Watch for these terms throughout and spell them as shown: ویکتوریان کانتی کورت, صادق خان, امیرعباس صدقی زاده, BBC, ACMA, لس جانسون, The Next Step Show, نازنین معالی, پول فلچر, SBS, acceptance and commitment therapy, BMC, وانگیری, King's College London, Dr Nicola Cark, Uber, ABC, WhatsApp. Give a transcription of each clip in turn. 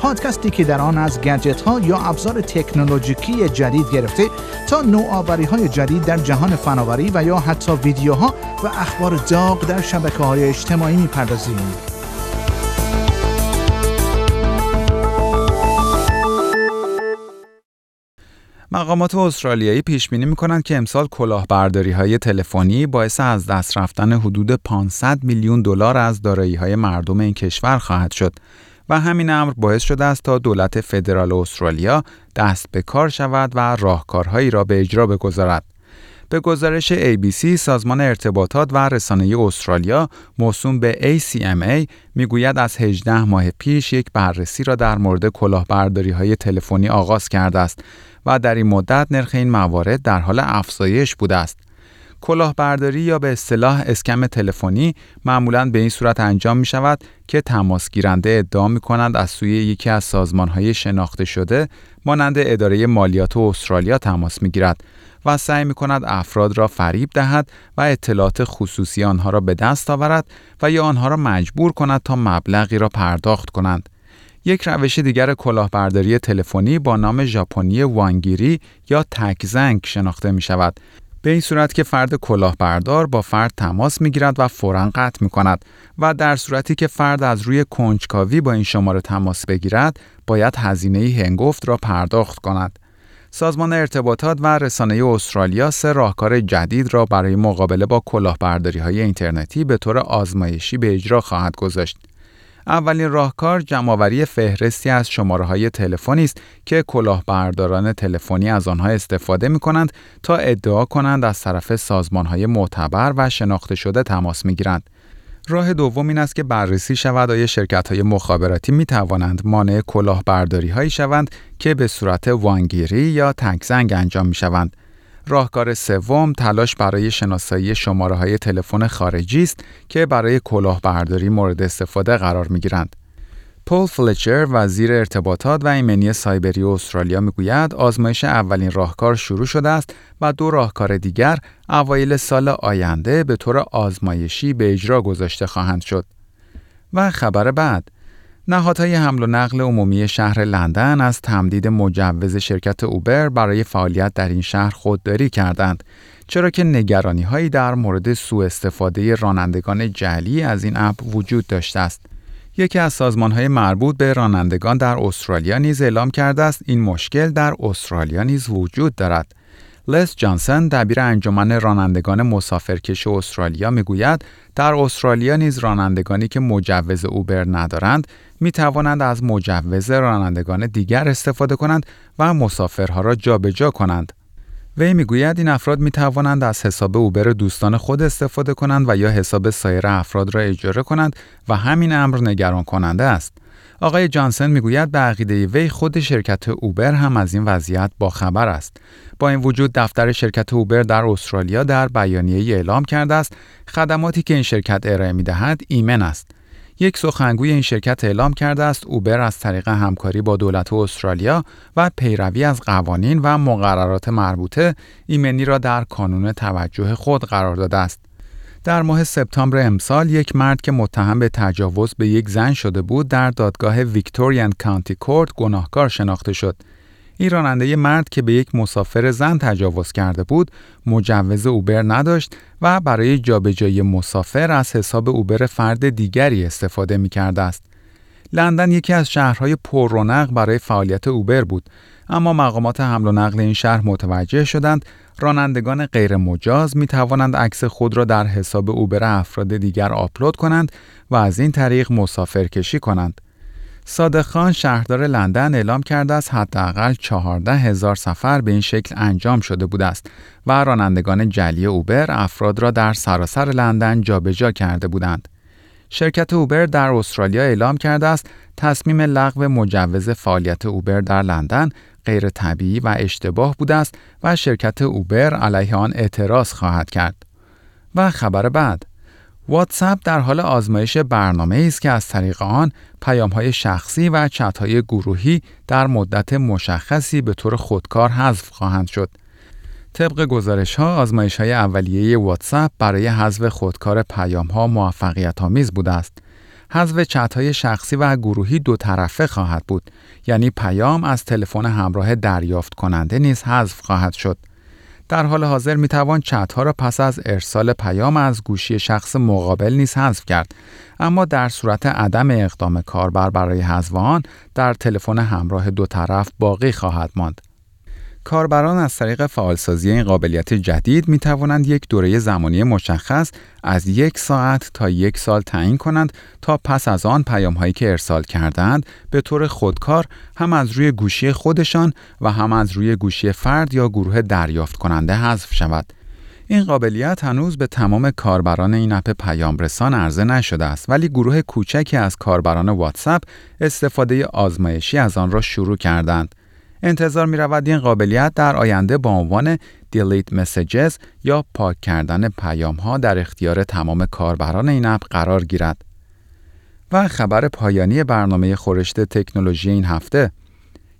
پادکستی که در آن از گجت ها یا ابزار تکنولوژیکی جدید گرفته تا نوآوری های جدید در جهان فناوری و یا حتی ویدیوها و اخبار داغ در شبکه های اجتماعی می‌پردازیم. مقامات استرالیایی پیش بینی می‌کنند که امسال کلاهبرداری‌های تلفنی باعث از دست رفتن حدود 500 میلیون دلار از دارایی‌های مردم این کشور خواهد شد. و همین امر باعث شده است تا دولت فدرال استرالیا دست به کار شود و راهکارهایی را به اجرا بگذارد. به گزارش ABC، سازمان ارتباطات و رسانه‌ای استرالیا موسوم به ACMA میگوید از 18 ماه پیش یک بررسی را در مورد کلاهبرداری‌های تلفنی آغاز کرده است و در این مدت نرخ این موارد در حال افزایش بوده است. کلاهبرداری یا به اصطلاح اسکم تلفنی معمولاً به این صورت انجام می شود که تماس گیرنده ادعا می کند از سوی یکی از سازمان‌های شناخته شده مانند اداره مالیات استرالیا تماس می گیرد و سعی می کند افراد را فریب دهد و اطلاعات خصوصی آنها را به دست آورد و یا آنها را مجبور کند تا مبلغی را پرداخت کنند. یک روش دیگر کلاهبرداری تلفنی با نام ژاپنی وانگیری یا تک‌زنگ شناخته می شود. به این صورت که فرد کلاهبردار با فرد تماس می‌گیرد و فوراً قطع می‌کند و در صورتی که فرد از روی کنجکاوی با این شماره تماس بگیرد باید هزینه هنگفت را پرداخت کند. سازمان ارتباطات و رسانه‌ای استرالیا 3 راهکار جدید را برای مقابله با کلاهبرداری‌های اینترنتی به طور آزمایشی به اجرا خواهد گذاشت. اولین راهکار جمع‌آوری فهرستی از شماره‌های تلفنی است که کلاهبرداران تلفنی از آنها استفاده می‌کنند تا ادعا کنند از طرف سازمان‌های معتبر و شناخته شده تماس می‌گیرند. راه دوم این است که بررسی شود آیا شرکت‌های مخابراتی می‌توانند مانع کلاهبرداری‌هایی شوند که به صورت وانگیری یا تک‌زنگ انجام می‌شوند. راهکار سوم تلاش برای شناسایی شماره‌های تلفن خارجی است که برای کلاهبرداری مورد استفاده قرار می‌گیرند. پول فلچر، وزیر ارتباطات و ایمنی سایبری استرالیا می‌گوید آزمایش اولین راهکار شروع شده است و 2 راهکار دیگر اوایل سال آینده به طور آزمایشی به اجرا گذاشته خواهند شد. و خبر بعد، نهادهای حمل و نقل عمومی شهر لندن از تمدید مجوز شرکت اوبر برای فعالیت در این شهر خودداری کردند، چرا که نگرانی‌هایی در مورد سوء استفاده رانندگان جعلی از این اپ وجود داشته است. یکی از سازمان‌های مربوط به رانندگان در استرالیا نیز اعلام کرده است این مشکل در استرالیا نیز وجود دارد. لس جانسون، دبیر انجمن رانندگان مسافرکش استرالیا میگوید در استرالیا نیز رانندگانی که مجوز اوبر ندارند می توانند از مجوز رانندگان دیگر استفاده کنند و مسافرها را جابجا کنند. وی میگوید این افراد می توانند از حساب اوبر دوستان خود استفاده کنند و یا حساب سایر افراد را اجاره کنند و همین امر نگران کننده است. آقای جانسون میگوید به عقیده وی خود شرکت اوبر هم از این وضعیت باخبر است. با این وجود دفتر شرکت اوبر در استرالیا در بیانیه‌ای اعلام کرده است خدماتی که این شرکت ارائه می‌دهد ایمن است. یک سخنگوی این شرکت اعلام کرده است اوبر از طریق همکاری با دولت استرالیا و پیروی از قوانین و مقررات مربوطه ایمنی را در کانون توجه خود قرار داده است. در ماه سپتامبر امسال یک مرد که متهم به تجاوز به یک زن شده بود در دادگاه ویکتوریان کانتی کورت گناهکار شناخته شد. این راننده مرد که به یک مسافر زن تجاوز کرده بود مجوز اوبر نداشت و برای جابجایی مسافر از حساب اوبر فرد دیگری استفاده می‌کرده است. لندن یکی از شهرهای پررونق برای فعالیت اوبر بود، اما مقامات حمل و نقل این شهر متوجه شدند رانندگان غیر مجاز می توانند عکس خود را در حساب اوبر افراد دیگر آپلود کنند و از این طریق مسافرکشی کنند. صادق خان، شهردار لندن، اعلام کرده است حداقل 14,000 سفر به این شکل انجام شده بوده است و رانندگان جعلی اوبر افراد را در سراسر لندن جابجا کرده بودند. شرکت اوبر در استرالیا اعلام کرده است تصمیم لغو مجوز فعالیت اوبر در لندن غیر طبیعی و اشتباه بوده است و شرکت اوبر علیه آن اعتراض خواهد کرد. و خبر بعد، واتساپ در حال آزمایش برنامه‌ای است که از طریق آن پیام‌های شخصی و چت‌های گروهی در مدت مشخصی به طور خودکار حذف خواهند شد. طبق گزارش‌ها، آزمایش‌های اولیه واتساپ برای حذف خودکار پیام‌ها موفقیت‌آمیز بوده است. حذف چت‌های شخصی و گروهی دو طرفه خواهد بود، یعنی پیام از تلفن همراه دریافت کننده نیز حذف خواهد شد. در حال حاضر میتوان چت‌ها را پس از ارسال پیام از گوشی شخص مقابل نیز حذف کرد، اما در صورت عدم اقدام کاربر برای حذف آن در تلفن همراه دو طرف باقی خواهد ماند. کاربران از طریق فعالسازی این قابلیت جدید می توانند یک دوره زمانی مشخص از 1 ساعت تا 1 سال تعیین کنند تا پس از آن پیام هایی که ارسال کردند به طور خودکار هم از روی گوشی خودشان و هم از روی گوشی فرد یا گروه دریافت کننده حذف شود. این قابلیت هنوز به تمام کاربران این اپ پیامرسان عرضه نشده است، ولی گروه کوچکی از کاربران واتساپ استفاده آزمایشی از آن را شروع کردند. انتظار می رود این قابلیت در آینده با عنوان delete messages یا پاک کردن پیام ها در اختیار تمام کاربران این اپ قرار گیرد. و خبر پایانی برنامه خورشت تکنولوژی این هفته،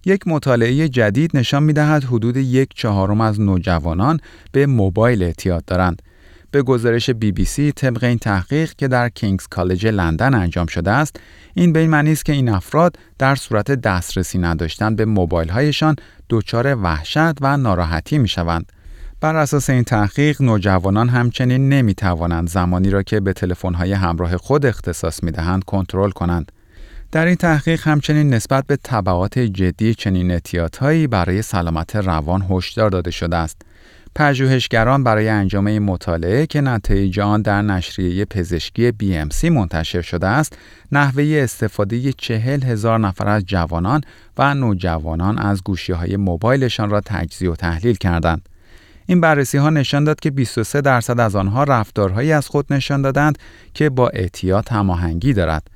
یک مطالعه جدید نشان می دهد حدود 1/4 از نوجوانان به موبایل اعتیاد دارند. به گزارش BBC، طبق این تحقیق که در کینگز کالج لندن انجام شده است، این به این معنی است که این افراد در صورت دسترسی نداشتن به موبایل‌هایشان دچار وحشت و ناراحتی می‌شوند. بر اساس این تحقیق، نوجوانان همچنین نمی‌توانند زمانی را که به تلفن‌های همراه خود اختصاص می‌دهند کنترل کنند. در این تحقیق همچنین نسبت به تبعات جدی چنین اعتیادهایی برای سلامت روان هشدار داده شده است. پژوهشگران برای انجام این مطالعه که نتایج آن در نشریه پزشکی BMC منتشر شده است، نحوه استفاده 40,000 نفر از جوانان و نوجوانان از گوشی‌های موبایلشان را تجزیه و تحلیل کردند. این بررسی‌ها نشان داد که 23% از آنها رفتارهایی از خود نشان دادند که با اعتیاد هماهنگی دارد.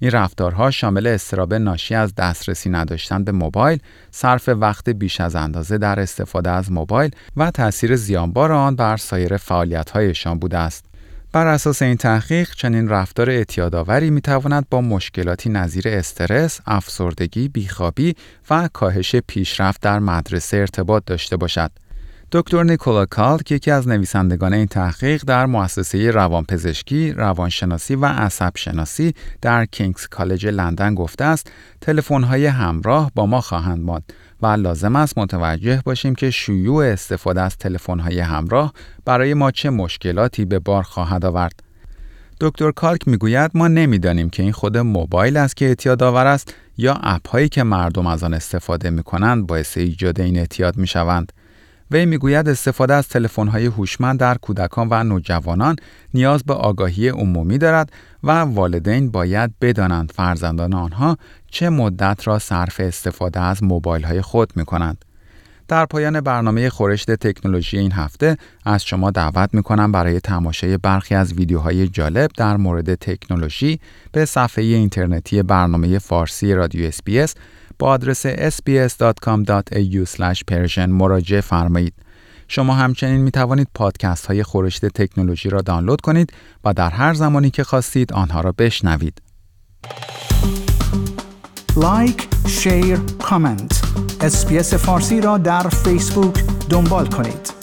این رفتارها شامل اضطراب ناشی از دسترسی نداشتن به موبایل، صرف وقت بیش از اندازه در استفاده از موبایل و تأثیر زیانبار آن بر سایر فعالیت‌هایشان بوده است. بر اساس این تحقیق، چنین رفتار اعتیادآوری می‌تواند با مشکلاتی نظیر استرس، افسردگی، بیخوابی و کاهش پیشرفت در مدرسه ارتباط داشته باشد. دکتر نیکولا کارک، یکی از نویسندگان این تحقیق، در مؤسسه روانپزشکی، روانشناسی و عصبشناسی در کینگز کالج لندن گفته است تلفن‌های همراه با ما خواهند ماند و لازم است متوجه باشیم که شیوع استفاده از تلفن‌های همراه برای ما چه مشکلاتی به بار خواهد آورد. دکتر کارک میگوید ما نمیدانیم که این خود موبایل است که اعتیادآور است یا اپ‌هایی که مردم از آن استفاده می‌کنند باعث ایجاد این اعتیاد می‌شوند. وی میگوید استفاده از تلفن‌های هوشمند در کودکان و نوجوانان نیاز به آگاهی عمومی دارد و والدین باید بدانند فرزندان آنها چه مدت را صرف استفاده از موبایل‌های خود می‌کنند. در پایان برنامه خورشت تکنولوژی این هفته، از شما دعوت می‌کنم برای تماشای برخی از ویدیوهای جالب در مورد تکنولوژی به صفحه اینترنتی برنامه فارسی رادیو SBS با آدرس sbs.com.au/persian مراجعه فرمایید. شما همچنین می توانید پادکست های خورشت تکنولوژی را دانلود کنید و در هر زمانی که خواستید آنها را بشنوید. لایک، شیر، کامنت. SBS فارسی را در فیسبوک دنبال کنید.